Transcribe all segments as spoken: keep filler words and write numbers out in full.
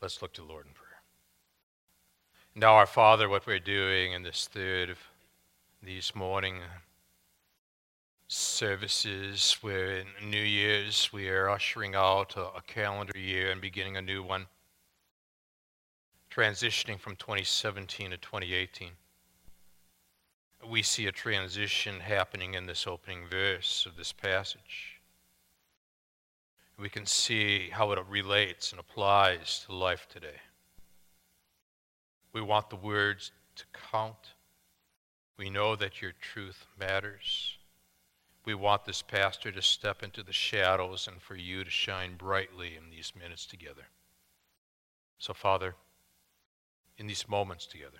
Let's look to the Lord in prayer. Now, our Father, what we're doing in this third of these morning services, we're in New Year's, we are ushering out a, a calendar year and beginning a new one, transitioning from twenty seventeen to twenty eighteen. We see a transition happening in this opening verse of this passage. We can see how it relates and applies to life today. We want the words to count. We know that your truth matters. We want this pastor to step into the shadows and for you to shine brightly in these minutes together. So, Father, in these moments together,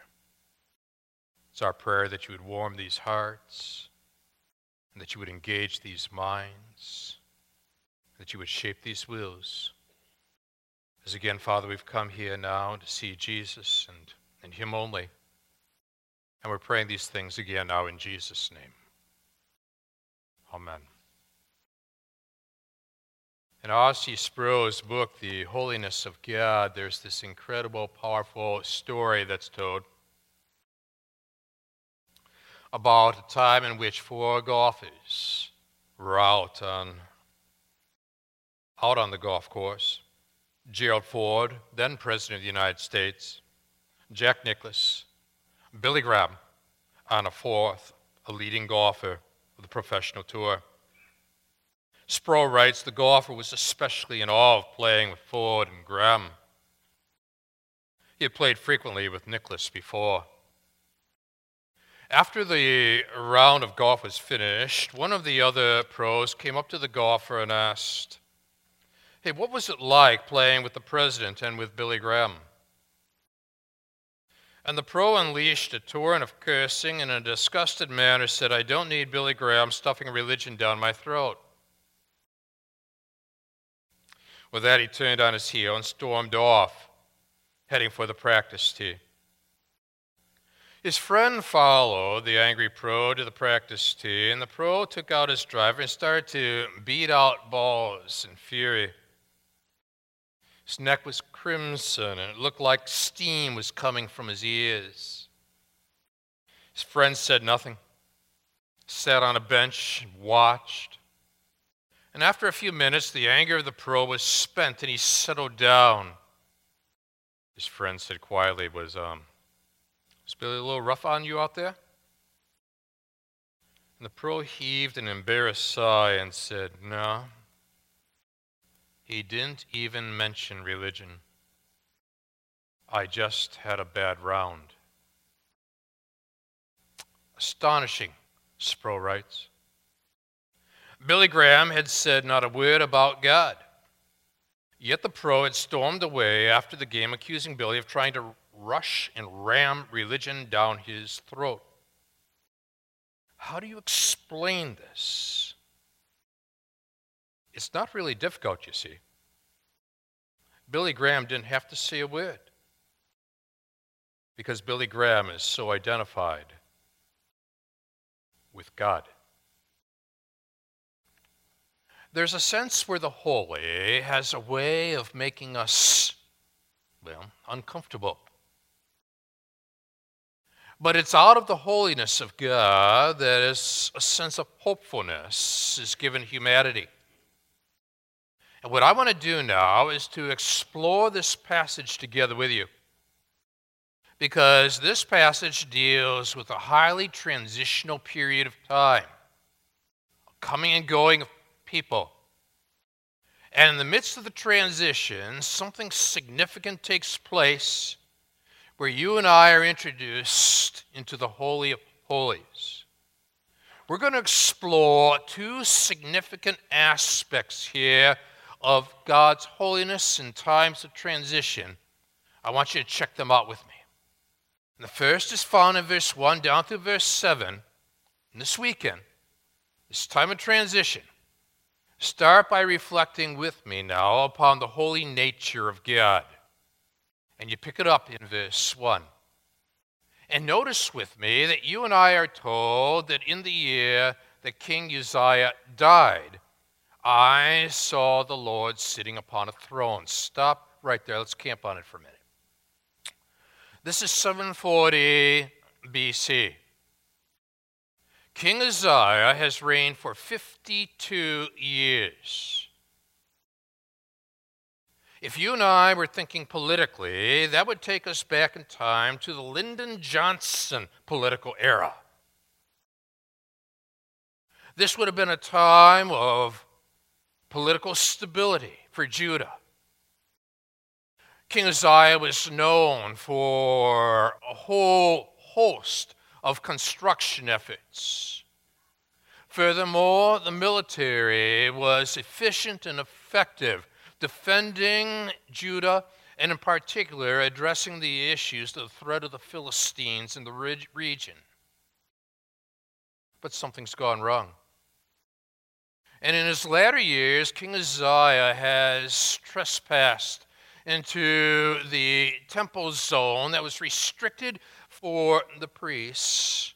it's our prayer that you would warm these hearts and that you would engage these minds, that you would shape these wills. As again, Father, we've come here now to see Jesus and, and him only. And we're praying these things again now in Jesus' name. Amen. In R C Sproul's book, The Holiness of God, there's this incredible, powerful story that's told about a time in which four golfers were out on, out on the golf course. Gerald Ford, then President of the United States, Jack Nicklaus, Billy Graham, and a fourth, a leading golfer of the professional tour. Sproul writes, the golfer was especially in awe of playing with Ford and Graham. He had played frequently with Nicklaus before. After the round of golf was finished, one of the other pros came up to the golfer and asked, hey, what was it like playing with the president and with Billy Graham? And the pro unleashed a torrent of cursing and in a disgusted manner said, I don't need Billy Graham stuffing religion down my throat. With that, he turned on his heel and stormed off, heading for the practice tee. His friend followed the angry pro to the practice tee, and the pro took out his driver and started to beat out balls in fury. His neck was crimson, and it looked like steam was coming from his ears. His friend said nothing, sat on a bench and watched. And after a few minutes, the anger of the pro was spent, and he settled down. His friend said quietly, was, um, was Billy a little rough on you out there? And the pro heaved an embarrassed sigh and said, no. He didn't even mention religion. I just had a bad round. Astonishing, Sproul writes. Billy Graham had said not a word about God. Yet the pro had stormed away after the game, accusing Billy of trying to rush and ram religion down his throat. How do you explain this? It's not really difficult, you see. Billy Graham didn't have to say a word because Billy Graham is so identified with God. There's a sense where the holy has a way of making us, well, uncomfortable. But it's out of the holiness of God that is a sense of hopefulness is given humanity. And what I want to do now is to explore this passage together with you, because this passage deals with a highly transitional period of time, coming and going of people. And in the midst of the transition, something significant takes place where you and I are introduced into the Holy of Holies. We're going to explore two significant aspects here of God's holiness in times of transition. I want you to check them out with me. And the first is found in verse one down through verse seven. And this weekend, this time of transition, start by reflecting with me now upon the holy nature of God. And you pick it up in verse one. And notice with me that you and I are told that in the year that King Uzziah died, I saw the Lord sitting upon a throne. Stop right there. Let's camp on it for a minute. This is seven forty B C King Uzziah has reigned for fifty-two years. If you and I were thinking politically, that would take us back in time to the Lyndon Johnson political era. This would have been a time of political stability for Judah. King Uzziah was known for a whole host of construction efforts. Furthermore, the military was efficient and effective, defending Judah, and in particular, addressing the issues, the threat of the Philistines in the region. But something's gone wrong. And in his latter years, King Uzziah has trespassed into the temple zone that was restricted for the priests.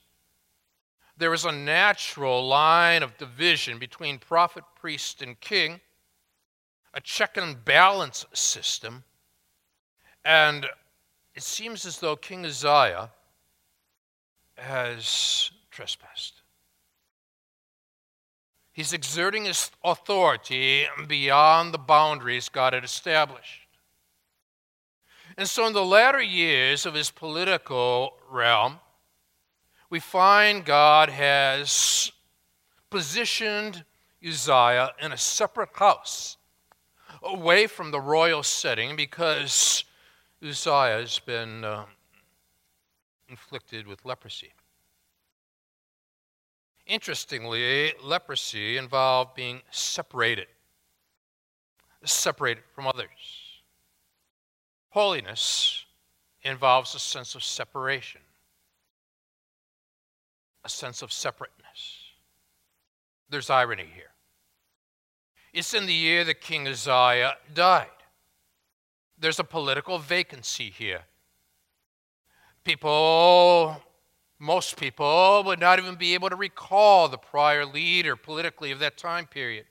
There was a natural line of division between prophet, priest, and king, a check and balance system, and it seems as though King Uzziah has trespassed. He's exerting his authority beyond the boundaries God had established. And so in the latter years of his political realm, we find God has positioned Uzziah in a separate house, away from the royal setting, because Uzziah has been uh, inflicted with leprosy. Interestingly, leprosy involved being separated, separated from others. Holiness involves a sense of separation, a sense of separateness. There's irony here. It's in the year that King Uzziah died. There's a political vacancy here. People, most people, would not even be able to recall the prior leader politically of that time period.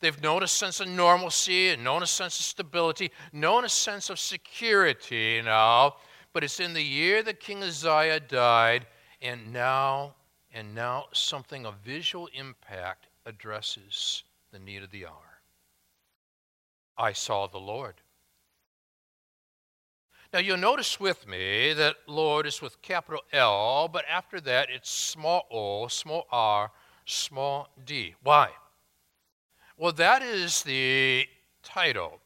They've known a sense of normalcy and known a sense of stability, known a sense of security now, but it's in the year that King Uzziah died, and now, and now something of visual impact addresses the need of the hour. I saw the Lord. Now you'll notice with me that Lord is with capital L, but after that it's small o, small r, small d. Why? Well, that is the title.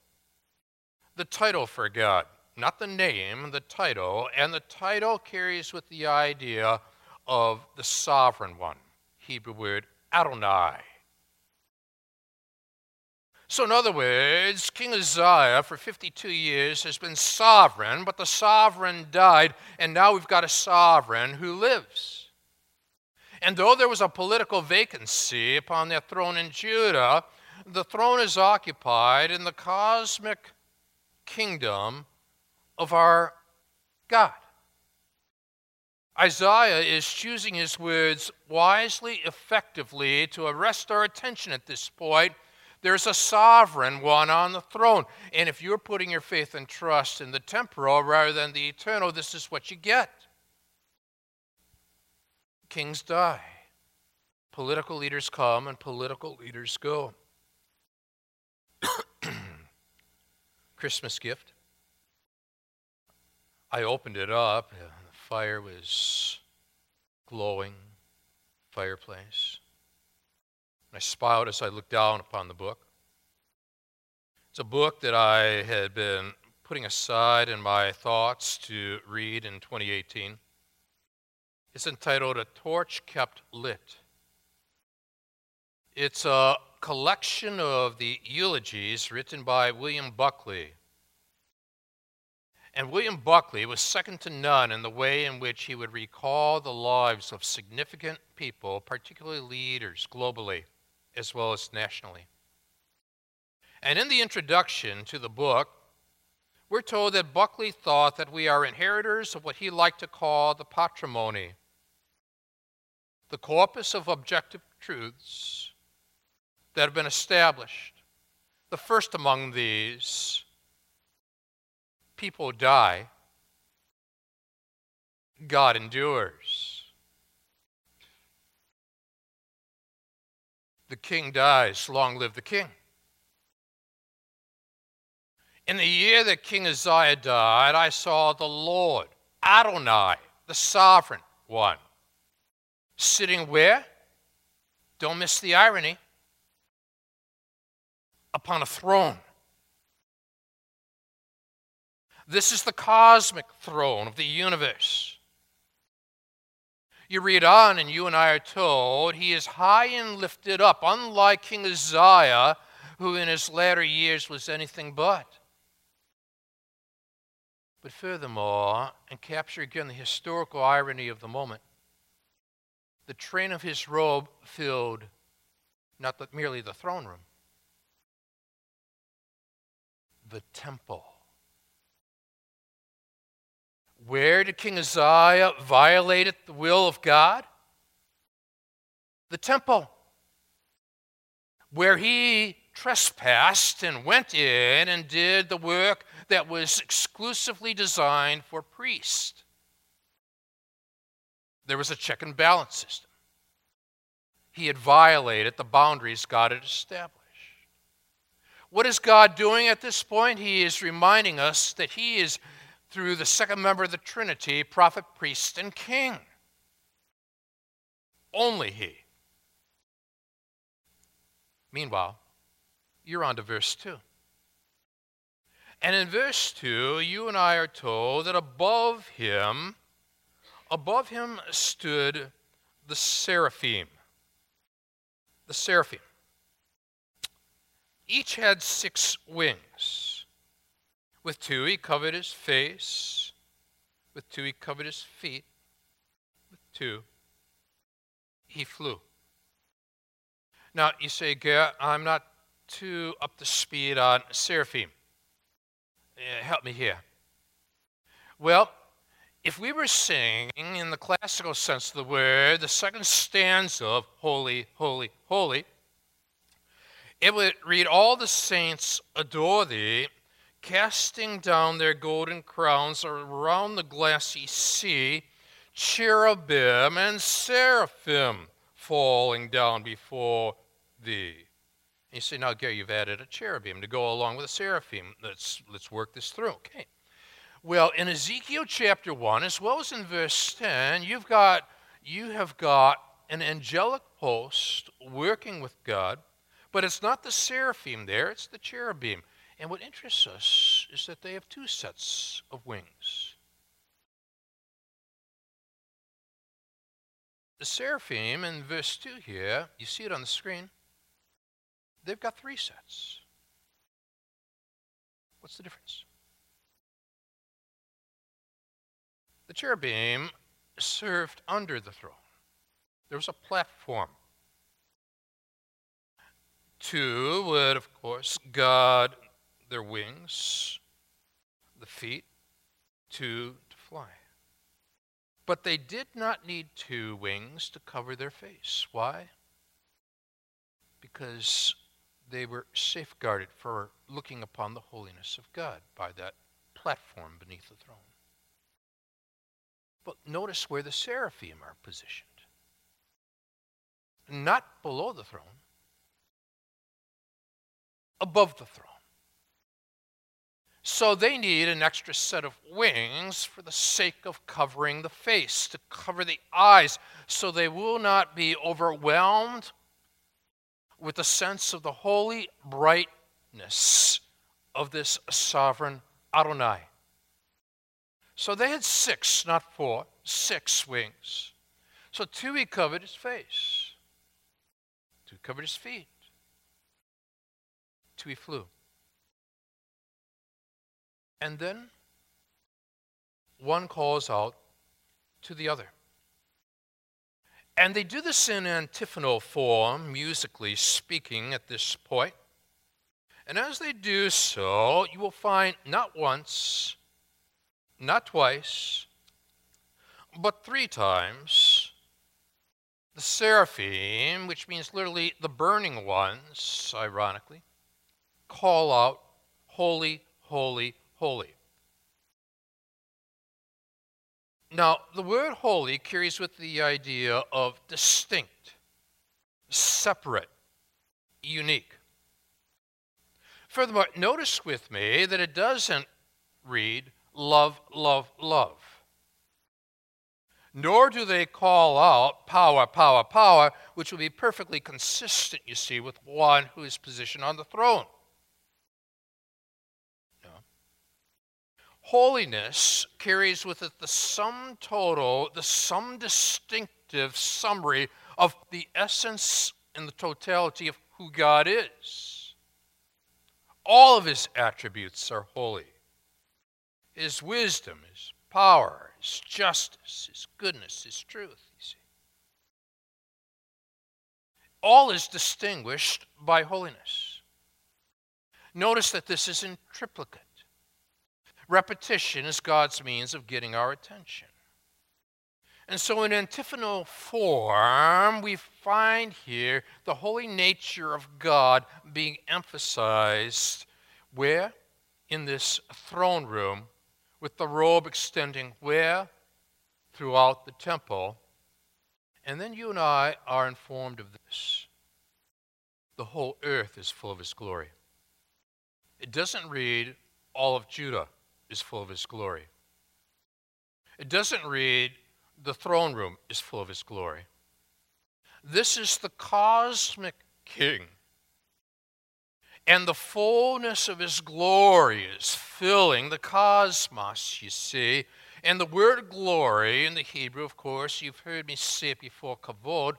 The title for God, not the name, the title, and the title carries with the idea of the sovereign one, Hebrew word Adonai. So in other words, King Uzziah for fifty-two years has been sovereign, but the sovereign died, and now we've got a sovereign who lives. And though there was a political vacancy upon that throne in Judah, the throne is occupied in the cosmic kingdom of our God. Isaiah is choosing his words wisely, effectively, to arrest our attention at this point. There's a sovereign one on the throne. And if you're putting your faith and trust in the temporal rather than the eternal, this is what you get. Kings die. Political leaders come and political leaders go. Christmas gift. I opened it up. Fire was glowing, fireplace. I smiled as I looked down upon the book. It's a book that I had been putting aside in my thoughts to read in twenty eighteen. It's entitled A Torch Kept Lit. It's a collection of the eulogies written by William Buckley. And William Buckley was second to none in the way in which he would recall the lives of significant people, particularly leaders globally, as well as nationally. And in the introduction to the book, we're told that Buckley thought that we are inheritors of what he liked to call the patrimony, the corpus of objective truths that have been established, The first among these people die. God endures. The king dies. Long live the king. In the year that King Uzziah died, I saw the Lord, Adonai, the sovereign one, sitting where? Don't miss the irony. Upon a throne. This is the cosmic throne of the universe. You read on, and you and I are told, he is high and lifted up, unlike King Uzziah, who in his latter years was anything but. But furthermore, and capture again the historical irony of the moment, the train of his robe filled not the, merely the throne room, the temple. Where did King Uzziah violate the will of God? The temple. Where he trespassed and went in and did the work that was exclusively designed for priests. There was a check and balance system. He had violated the boundaries God had established. What is God doing at this point? He is reminding us that he is, through the second member of the Trinity, prophet, priest, and king. Only he. Meanwhile, you're on to verse two. And in verse two, you and I are told that above him, above him stood the seraphim. The seraphim. Each had six wings. With two he covered his face. With two he covered his feet. With two he flew. Now, you say, Garrett, I'm not too up to speed on seraphim. Yeah, help me here. Well, if we were singing in the classical sense of the word, the second stanza of Holy, Holy, Holy, it would read, all the saints adore thee, casting down their golden crowns around the glassy sea, cherubim and seraphim falling down before thee. And you say, now, Gary, you've added a cherubim to go along with a seraphim. Let's, let's work this through. Okay. Well, in Ezekiel chapter one, as well as in verse ten, you've got, you have got an angelic host working with God, but it's not the seraphim there, it's the cherubim. And what interests us is that they have two sets of wings. The seraphim in verse two here, you see it on the screen, they've got three sets. What's the difference? The cherubim served under the throne. There was a platform. Two would, of course, guard their wings, the feet, two to fly. But they did not need two wings to cover their face. Why? Because they were safeguarded for looking upon the holiness of God by that platform beneath the throne. But notice where the seraphim are positioned. Not below the throne, above the throne. So they need an extra set of wings for the sake of covering the face, to cover the eyes, so they will not be overwhelmed with the sense of the holy brightness of this sovereign Adonai. So they had six, not four, six wings. So two he covered his face. Two covered his feet. Two he flew. And then one calls out to the other. And they do this in antiphonal form, musically speaking, at this point. And as they do so, you will find not once, not twice, but three times, the seraphim, which means literally the burning ones, ironically, call out, holy, holy, holy. Now, the word holy carries with the idea of distinct, separate, unique. Furthermore, notice with me that it doesn't read love, love, love. Nor do they call out power, power, power, which will be perfectly consistent, you see, with one who is positioned on the throne. No. Holiness carries with it the sum total, the sum distinctive summary of the essence and the totality of who God is. All of his attributes are holy. His wisdom, his power, his justice, his goodness, his truth, you see. All is distinguished by holiness. Notice that this is in triplicate. Repetition is God's means of getting our attention. And so in antiphonal form, we find here the holy nature of God being emphasized where? In this throne room, with the robe extending where? Throughout the temple. And then you and I are informed of this. The whole earth is full of his glory. It doesn't read all of Judah is full of his glory. It doesn't read the throne room is full of his glory. This is the cosmic king. And the fullness of his glory is filling the cosmos, you see. And the word glory in the Hebrew, of course, you've heard me say it before, kavod,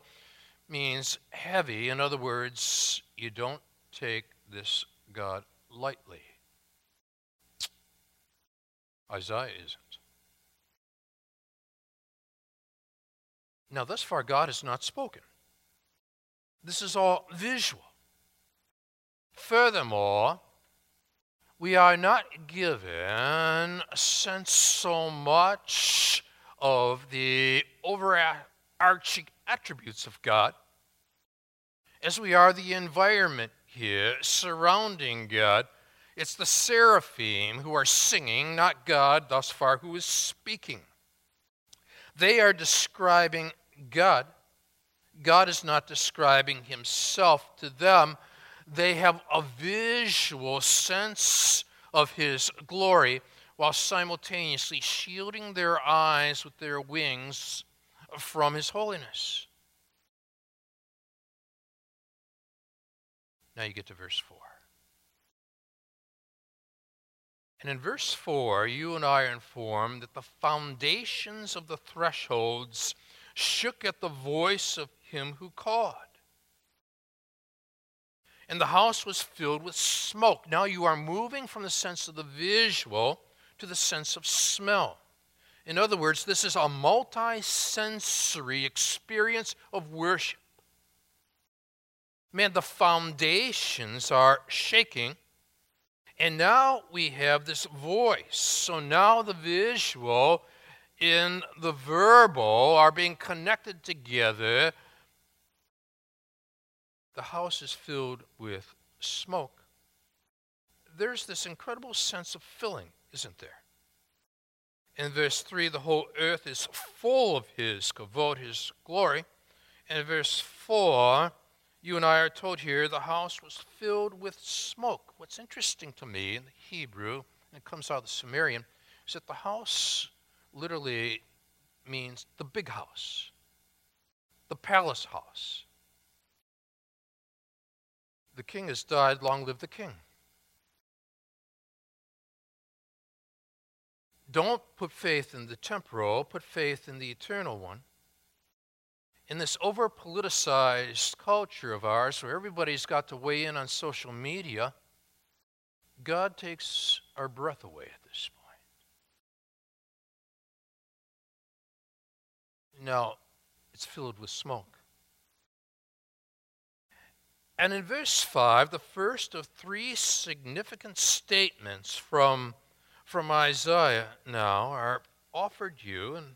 means heavy. In other words, you don't take this God lightly. Isaiah isn't. Now, thus far, God has not spoken. This is all visual. Furthermore, we are not given a sense so much of the overarching attributes of God as we are the environment here surrounding God. It's the seraphim who are singing, not God thus far, who is speaking. They are describing God. God is not describing himself to them. They have a visual sense of his glory while simultaneously shielding their eyes with their wings from his holiness. Now you get to verse four. And in verse four, you and I are informed that the foundations of the thresholds shook at the voice of him who called. And the house was filled with smoke. Now you are moving from the sense of the visual to the sense of smell. In other words, this is a multi-sensory experience of worship. Man, the foundations are shaking. And now we have this voice. So now the visual and the verbal are being connected together. The house is filled with smoke. There's this incredible sense of filling, isn't there? In verse three, the whole earth is full of his kavod, his glory. And in verse four, you and I are told here the house was filled with smoke. What's interesting to me in the Hebrew, and it comes out of the Sumerian, is that the house literally means the big house, the palace house. The king has died, long live the king. Don't put faith in the temporal, put faith in the eternal one. In this over-politicized culture of ours where everybody's got to weigh in on social media, God takes our breath away at this point. Now, it's filled with smoke. And in verse five, the first of three significant statements from, from Isaiah now are offered you and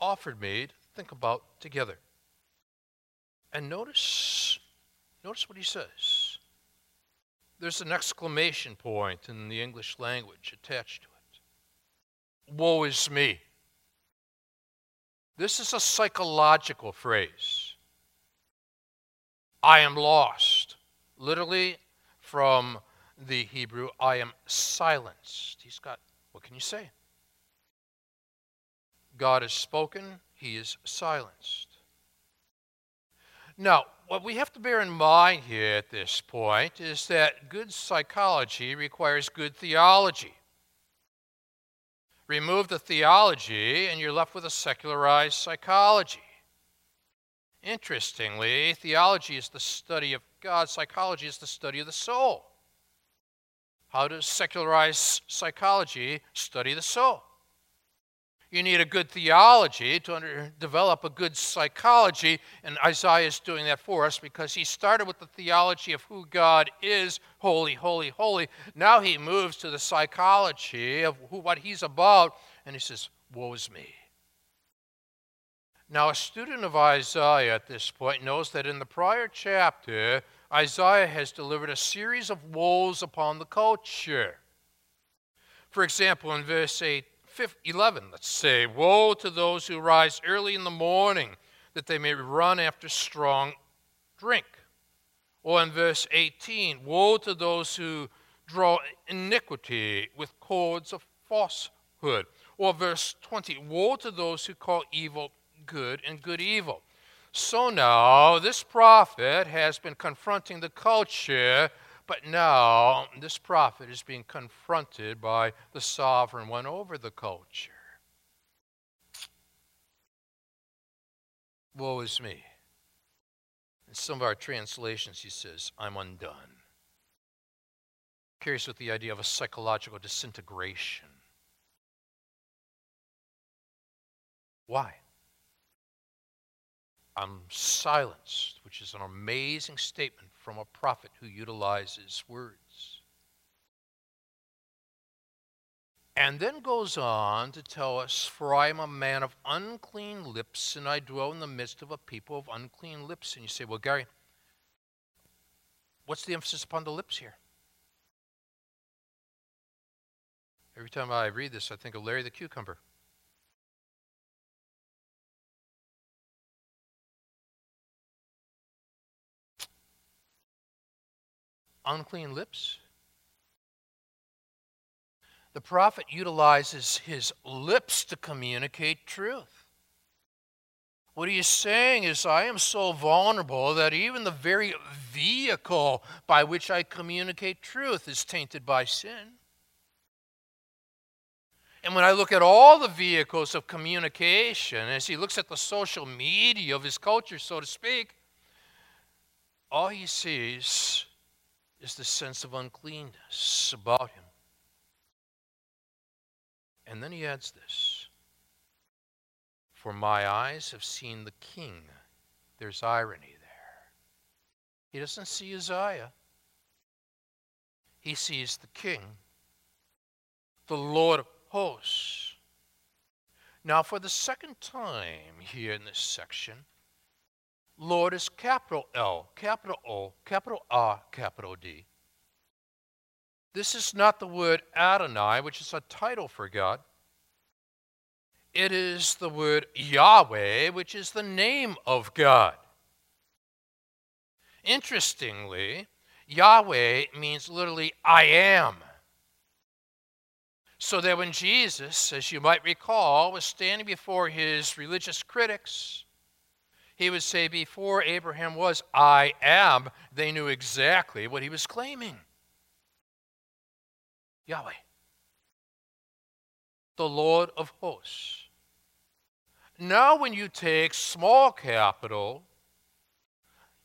offered me to think about together. And notice, notice what he says. there's an exclamation point in the English language attached to it. Woe is me. This is a psychological phrase. I am lost. Literally, from the Hebrew, I am silenced. He's got, what can you say? God has spoken, he is silenced. Now, what we have to bear in mind here at this point is that good psychology requires good theology. Remove the theology, and you're left with a secularized psychology. Interestingly, theology is the study of God. Psychology is the study of the soul. How does secularized psychology study the soul? You need a good theology to under, develop a good psychology, and Isaiah is doing that for us because he started with the theology of who God is, holy, holy, holy. Now he moves to the psychology of who, what he's about, and he says, woe is me. Now, a student of Isaiah at this point knows that in the prior chapter, Isaiah has delivered a series of woes upon the culture. For example, in verse eight, eleven, let's say, woe to those who rise early in the morning, that they may run after strong drink. Or in verse eighteen, woe to those who draw iniquity with cords of falsehood. Or verse twenty, woe to those who call evil good and good evil. So now this prophet has been confronting the culture, but now this prophet is being confronted by the sovereign one over the culture. Woe is me. In some of our translations, he says, I'm undone. Curious with the idea of a psychological disintegration. Why? I'm silenced, which is an amazing statement from a prophet who utilizes words. And then goes on to tell us, for I am a man of unclean lips, and I dwell in the midst of a people of unclean lips. And you say, well, Gary, what's the emphasis upon the lips here? Every time I read this, I think of Larry the Cucumber. Unclean lips. The prophet utilizes his lips to communicate truth. What he is saying is, I am so vulnerable that even the very vehicle by which I communicate truth is tainted by sin. And when I look at all the vehicles of communication, as he looks at the social media of his culture, so to speak, all he sees is the sense of uncleanness about him. And then he adds this, for my eyes have seen the King. There's irony there. He doesn't see Uzziah. He sees the King, the Lord of hosts. Now, for the second time here in this section, Lord is capital L, capital O, capital R, capital D. This is not the word Adonai, which is a title for God. It is the word Yahweh, which is the name of God. Interestingly, Yahweh means literally, I am. So that when Jesus, as you might recall, was standing before his religious critics, he would say, before Abraham was, I am. They knew exactly what he was claiming. Yahweh, the Lord of hosts. Now when you take small capital,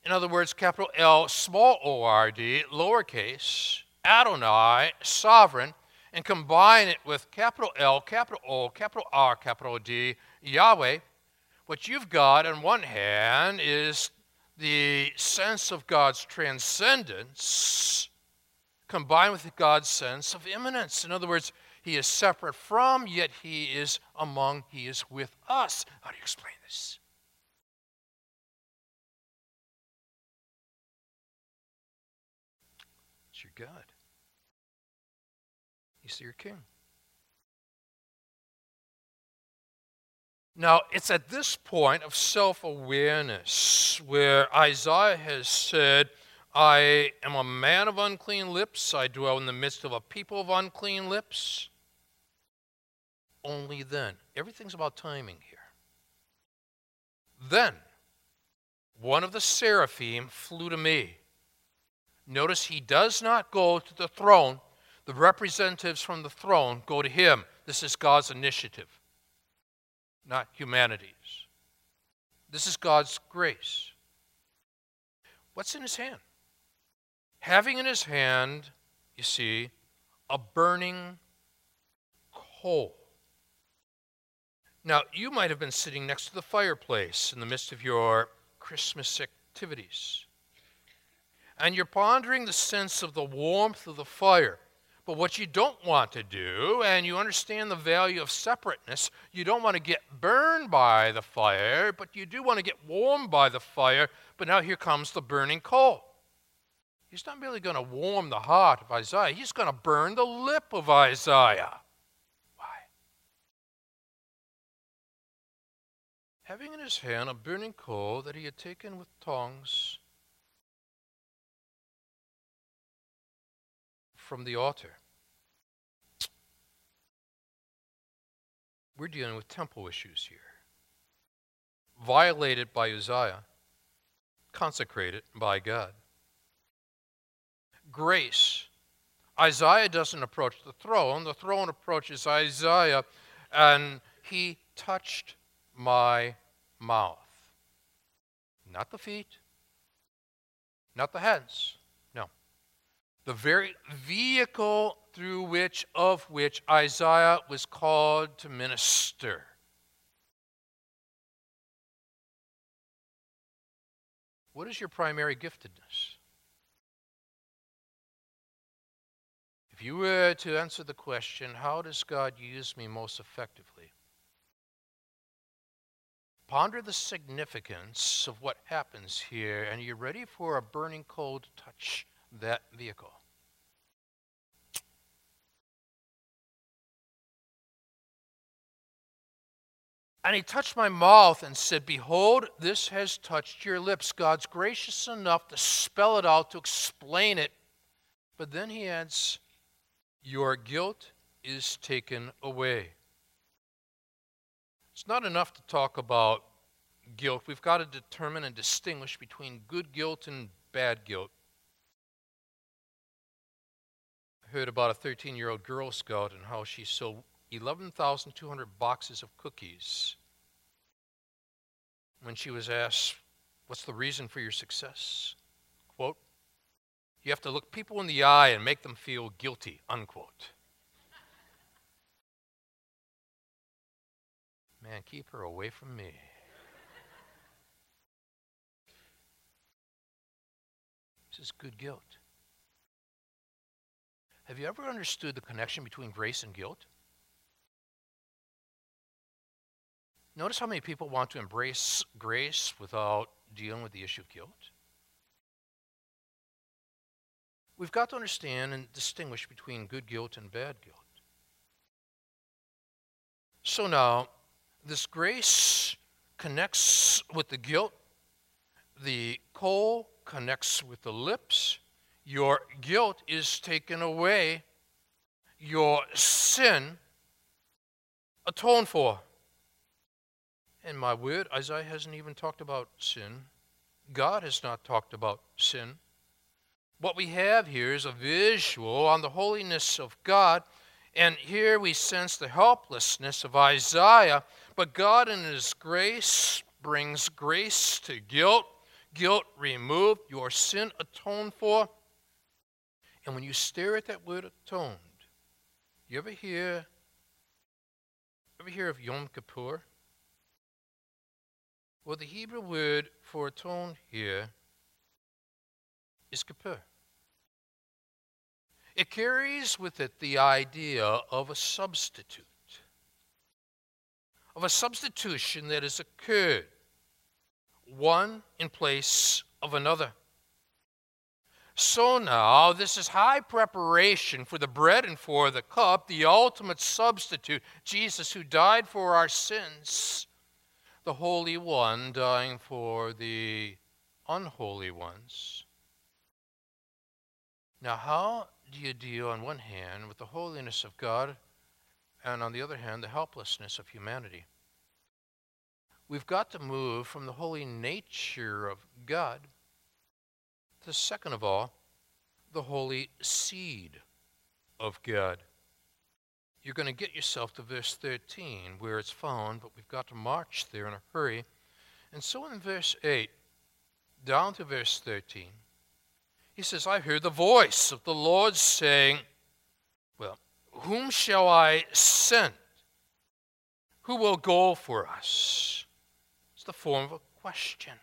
in other words, capital L, small O R D, lowercase, Adonai, sovereign, and combine it with capital L, capital O, capital R, capital D, Yahweh, what you've got on one hand is the sense of God's transcendence combined with God's sense of immanence. In other words, he is separate from, yet he is among, he is with us. How do you explain this? It's your God. He's your king. Now, it's at this point of self-awareness where Isaiah has said, I am a man of unclean lips. I dwell in the midst of a people of unclean lips. Only then. Everything's about timing here. Then, one of the seraphim flew to me. Notice he does not go to the throne. The representatives from the throne go to him. This is God's initiative, not humanity's. This is God's grace. What's in his hand? Having in his hand, you see, a burning coal. Now, you might have been sitting next to the fireplace in the midst of your Christmas activities, and you're pondering the sense of the warmth of the fire. But what you don't want to do, and you understand the value of separateness, you don't want to get burned by the fire, but you do want to get warmed by the fire. But now here comes the burning coal. He's not merely going to warm the heart of Isaiah. He's going to burn the lip of Isaiah. Why? Having in his hand a burning coal that he had taken with tongs from the altar. We're dealing with temple issues here. Violated by Uzziah, consecrated by God. Grace. Isaiah doesn't approach the throne. The throne approaches Isaiah, and he touched my mouth. Not the feet, not the hands. The very vehicle through which, of which Isaiah was called to minister. What is your primary giftedness? If you were to answer the question, how does God use me most effectively? Ponder the significance of what happens here, and you're ready for a burning coal to touch that vehicle. And he touched my mouth and said, behold, this has touched your lips. God's gracious enough to spell it out, to explain it. But then he adds, your guilt is taken away. It's not enough to talk about guilt. We've got to determine and distinguish between good guilt and bad guilt. I heard about a thirteen-year-old Girl Scout and how she sold eleven thousand two hundred boxes of cookies. When she was asked, what's the reason for your success? Quote, you have to look people in the eye and make them feel guilty, unquote. Man, keep her away from me. This is good guilt. Have you ever understood the connection between grace and guilt? Notice how many people want to embrace grace without dealing with the issue of guilt. We've got to understand and distinguish between good guilt and bad guilt. So now, this grace connects with the guilt. The coal connects with the lips. Your guilt is taken away, your sin atoned for. And my word, Isaiah hasn't even talked about sin. God has not talked about sin. What we have here is a visual on the holiness of God, and here we sense the helplessness of Isaiah, but God in his grace brings grace to guilt, guilt removed, your sin atoned for. And when you stare at that word atoned, you ever hear, ever hear of Yom Kippur? Well, the Hebrew word for atone here is kippur. It carries with it the idea of a substitute, of a substitution that has occurred, one in place of another. So now, this is high preparation for the bread and for the cup, the ultimate substitute, Jesus who died for our sins, the Holy One dying for the unholy ones. Now, how do you deal on one hand with the holiness of God and on the other hand, the helplessness of humanity? We've got to move from the holy nature of God to, second of all, the holy seed of God. You're going to get yourself to verse thirteen, where it's found, but we've got to march there in a hurry. And so in verse eight, down to verse thirteen, he says, I heard the voice of the Lord saying, well, whom shall I send? Who will go for us? It's the form of a question.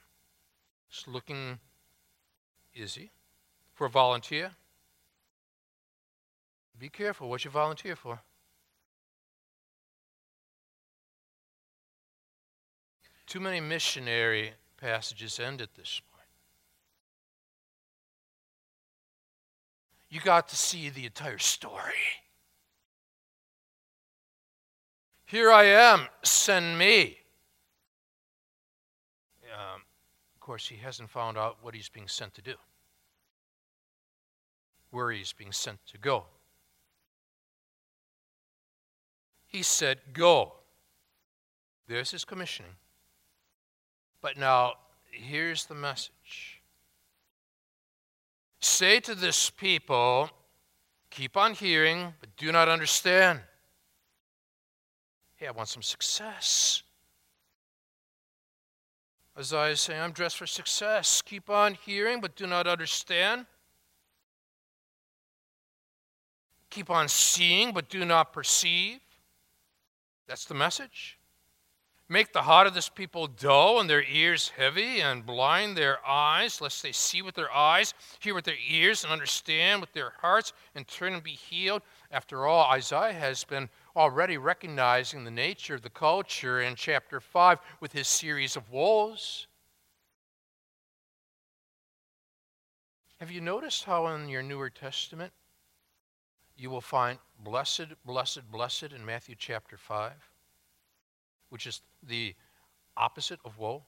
It's looking Is he? For a volunteer? Be careful what you volunteer for. Too many missionary passages end at this point. You got to see the entire story. Here I am, send me. Um, Of course, he hasn't found out what he's being sent to do, where he's being sent to go. He said, go. There's his commissioning. But now, here's the message. Say to this people, keep on hearing, but do not understand. Hey, I want some success. Isaiah is saying, I'm dressed for success. Keep on hearing, but do not understand. Keep on seeing, but do not perceive. That's the message. Make the heart of this people dull and their ears heavy, and blind their eyes, lest they see with their eyes, hear with their ears, and understand with their hearts, and turn and be healed. After all, Isaiah has been already recognizing the nature of the culture in chapter five with his series of woes. Have you noticed how in your Newer Testament you will find blessed, blessed, blessed in Matthew chapter five, which is the opposite of woe?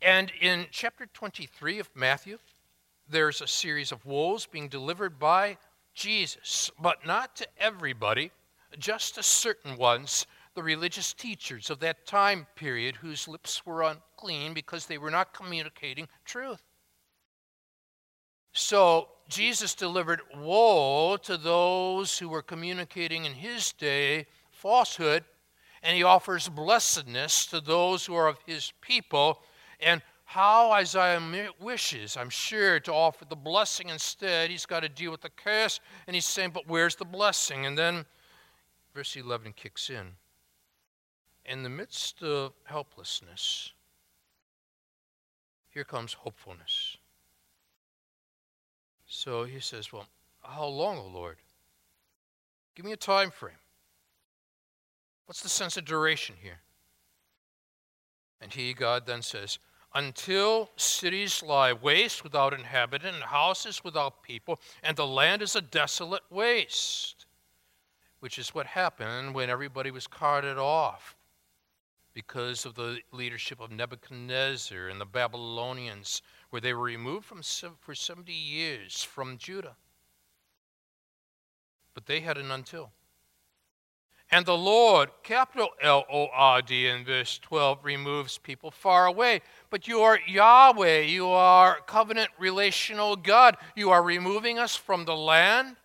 And in chapter twenty-three of Matthew, there's a series of woes being delivered by Jesus, but not to everybody, just to certain ones, the religious teachers of that time period whose lips were unclean because they were not communicating truth. So Jesus delivered woe to those who were communicating in his day falsehood, and he offers blessedness to those who are of his people, and how Isaiah wishes, I'm sure, to offer the blessing instead. He's got to deal with the curse, and he's saying, but where's the blessing? And then verse eleven kicks in. In the midst of helplessness, here comes hopefulness. So he says, well, how long, O Lord? Give me a time frame. What's the sense of duration here? And he, God, then says, until cities lie waste without inhabitant, and houses without people, and the land is a desolate waste, which is what happened when everybody was carted off because of the leadership of Nebuchadnezzar and the Babylonians, where they were removed from for seventy years from Judah. But they had an until. And the Lord, capital L O R D in verse twelve, removes people far away. But you are Yahweh. You are covenant relational God. You are removing us from the land.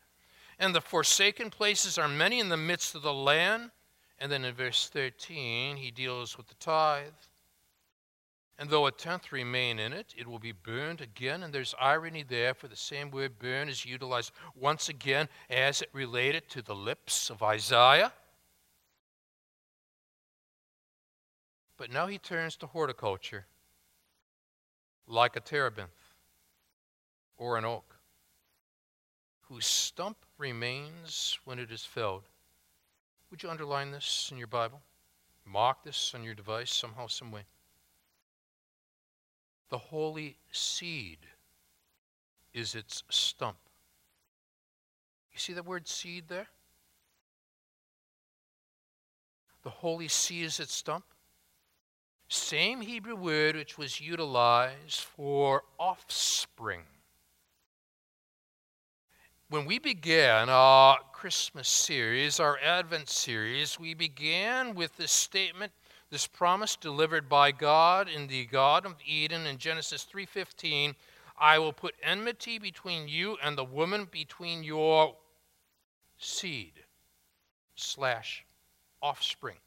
And the forsaken places are many in the midst of the land. And then in verse thirteen, he deals with the tithe. And though a tenth remain in it, it will be burned again. And there's irony there, for the same word burn is utilized once again as it related to the lips of Isaiah. But now he turns to horticulture, like a terebinth or an oak, whose stump remains when it is felled. Would you underline this in your Bible? Mark this on your device somehow, some way. The holy seed is its stump. You see the word seed there? The holy seed is its stump. Same Hebrew word which was utilized for offspring. When we began our Christmas series, our Advent series, we began with this statement, this promise delivered by God in the Garden of Eden in Genesis three fifteen, I will put enmity between you and the woman, between your seed slash offspring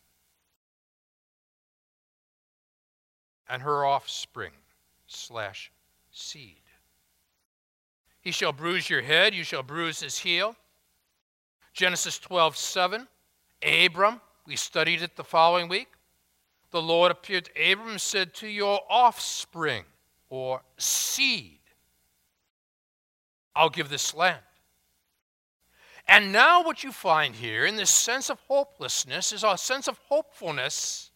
and her offspring slash seed. He shall bruise your head, you shall bruise his heel. Genesis twelve seven, Abram, we studied it the following week. The Lord appeared to Abram and said, to your offspring, or seed, I'll give this land. And now what you find here in this sense of hopelessness is our sense of hopefulness,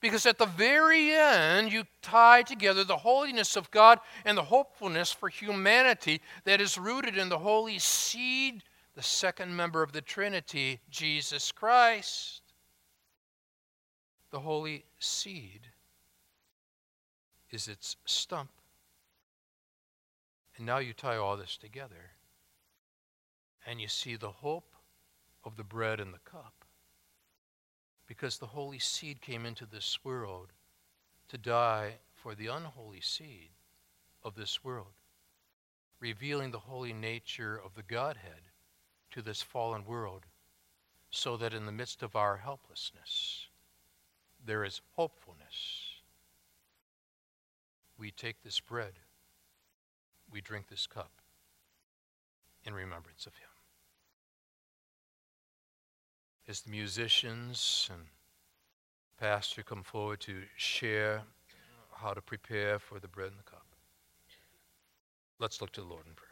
because at the very end you tie together the holiness of God and the hopefulness for humanity that is rooted in the holy seed, the second member of the Trinity, Jesus Christ. The holy seed is its stump. And now you tie all this together and you see the hope of the bread and the cup, because the holy seed came into this world to die for the unholy seed of this world, revealing the holy nature of the Godhead to this fallen world, so that in the midst of our helplessness, there is hopefulness. We take this bread, we drink this cup in remembrance of him. As the musicians and pastor come forward to share how to prepare for the bread and the cup, let's look to the Lord in prayer.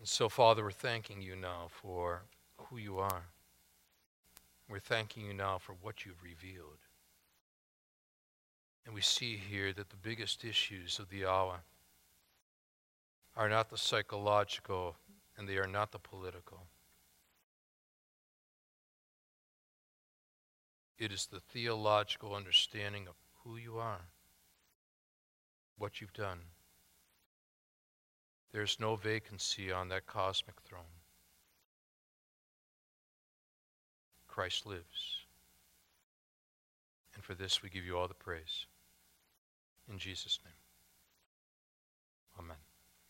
And so, Father, we're thanking you now for who you are. We're thanking you now for what you've revealed. And we see here that the biggest issues of the hour are not the psychological, and they are not the political. It is the theological understanding of who you are, what you've done. There's no vacancy on that cosmic throne. Christ lives. And for this we give you all the praise. In Jesus' name, amen.